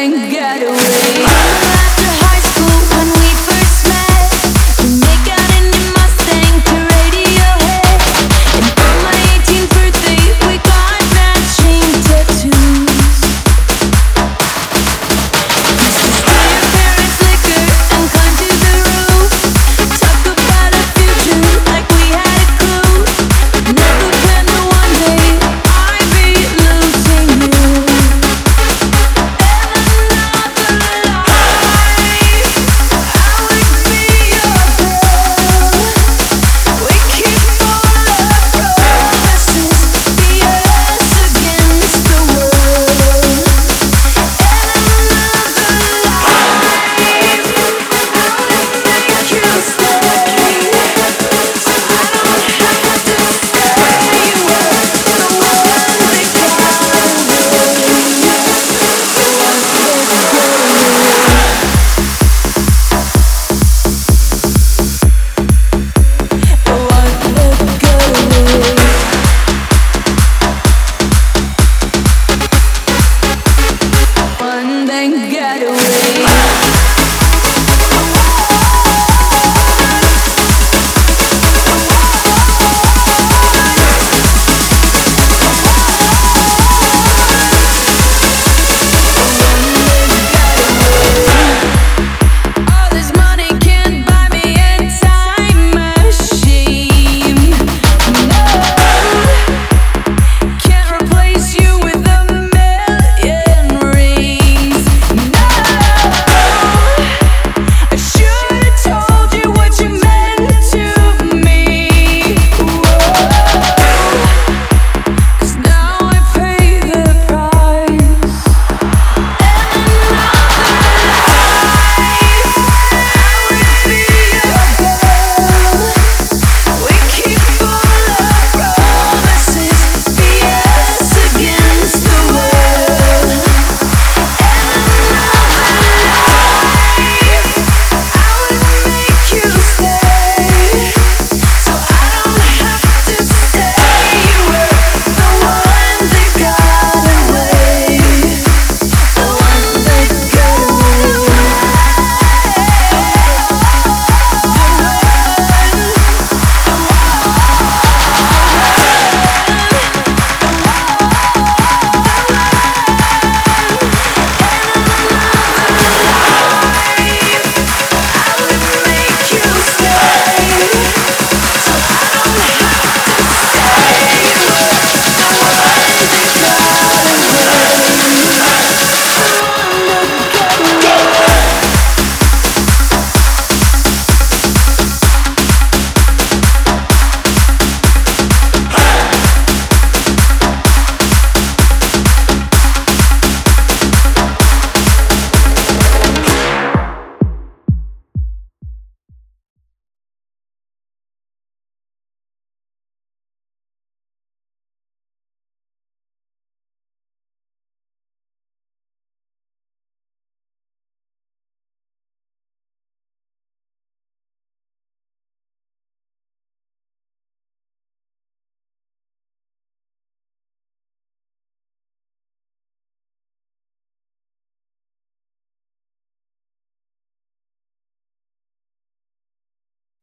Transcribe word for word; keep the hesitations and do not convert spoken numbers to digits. and get away. Get away.